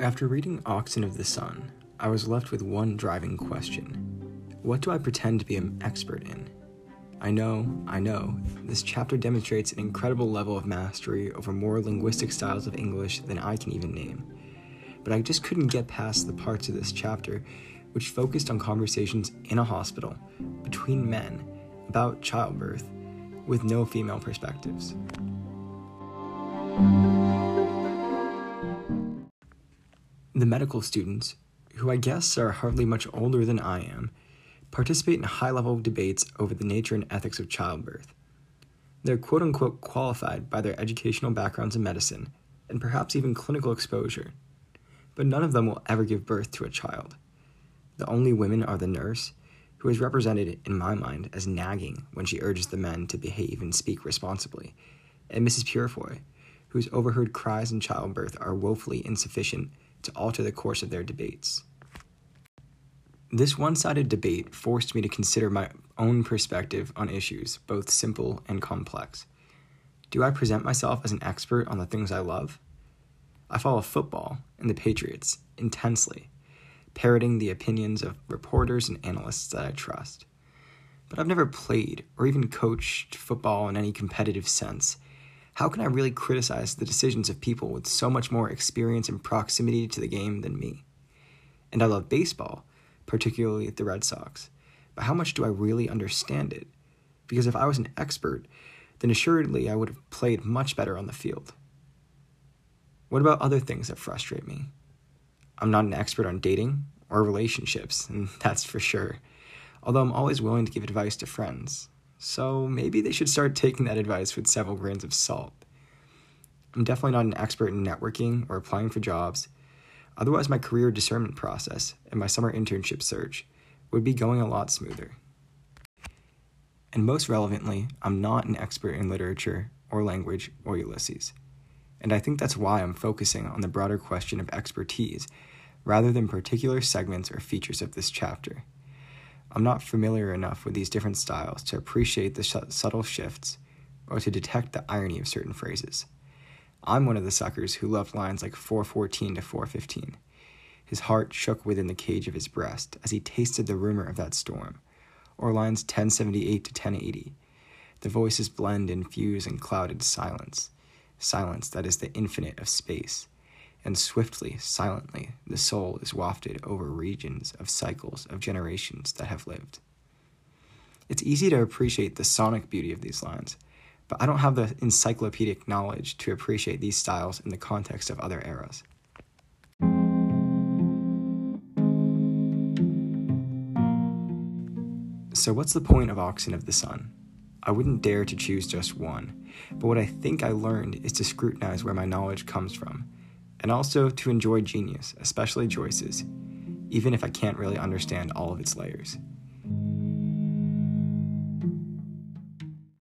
After reading Oxen of the Sun, I was left with one driving question. What do I pretend to be an expert in? I know, this chapter demonstrates an incredible level of mastery over more linguistic styles of English than I can even name. But I just couldn't get past the parts of this chapter which focused on conversations in a hospital, between men, about childbirth, with no female perspectives. The medical students, who I guess are hardly much older than I am, participate in high-level debates over the nature and ethics of childbirth. They're quote-unquote qualified by their educational backgrounds in medicine, and perhaps even clinical exposure, but none of them will ever give birth to a child. The only women are the nurse, who is represented, in my mind, as nagging when she urges the men to behave and speak responsibly, and Mrs. Purefoy, whose overheard cries in childbirth are woefully insufficient to alter the course of their debates. This one-sided debate forced me to consider my own perspective on issues, both simple and complex. Do I present myself as an expert on the things I love? I follow football and the Patriots intensely, parroting the opinions of reporters and analysts that I trust. But I've never played or even coached football in any competitive sense. How can I really criticize the decisions of people with so much more experience and proximity to the game than me? And I love baseball, particularly the Red Sox, but how much do I really understand it? Because if I was an expert, then assuredly I would have played much better on the field. What about other things that frustrate me? I'm not an expert on dating or relationships, and that's for sure, although I'm always willing to give advice to friends. So maybe they should start taking that advice with several grains of salt. I'm definitely not an expert in networking or applying for jobs. Otherwise, my career discernment process and my summer internship search would be going a lot smoother. And most relevantly, I'm not an expert in literature or language or Ulysses. And I think that's why I'm focusing on the broader question of expertise rather than particular segments or features of this chapter. I'm not familiar enough with these different styles to appreciate the subtle shifts or to detect the irony of certain phrases. I'm one of the suckers who loved lines like 414 to 415. His heart shook within the cage of his breast as he tasted the rumor of that storm, or lines 1078 to 1080. The voices blend and fuse in clouded silence, silence that is the infinite of space, and swiftly, silently, the soul is wafted over regions of cycles of generations that have lived. It's easy to appreciate the sonic beauty of these lines, but I don't have the encyclopedic knowledge to appreciate these styles in the context of other eras. So what's the point of Oxen of the Sun? I wouldn't dare to choose just one, but what I think I learned is to scrutinize where my knowledge comes from, and also to enjoy genius, especially Joyce's, even if I can't really understand all of its layers.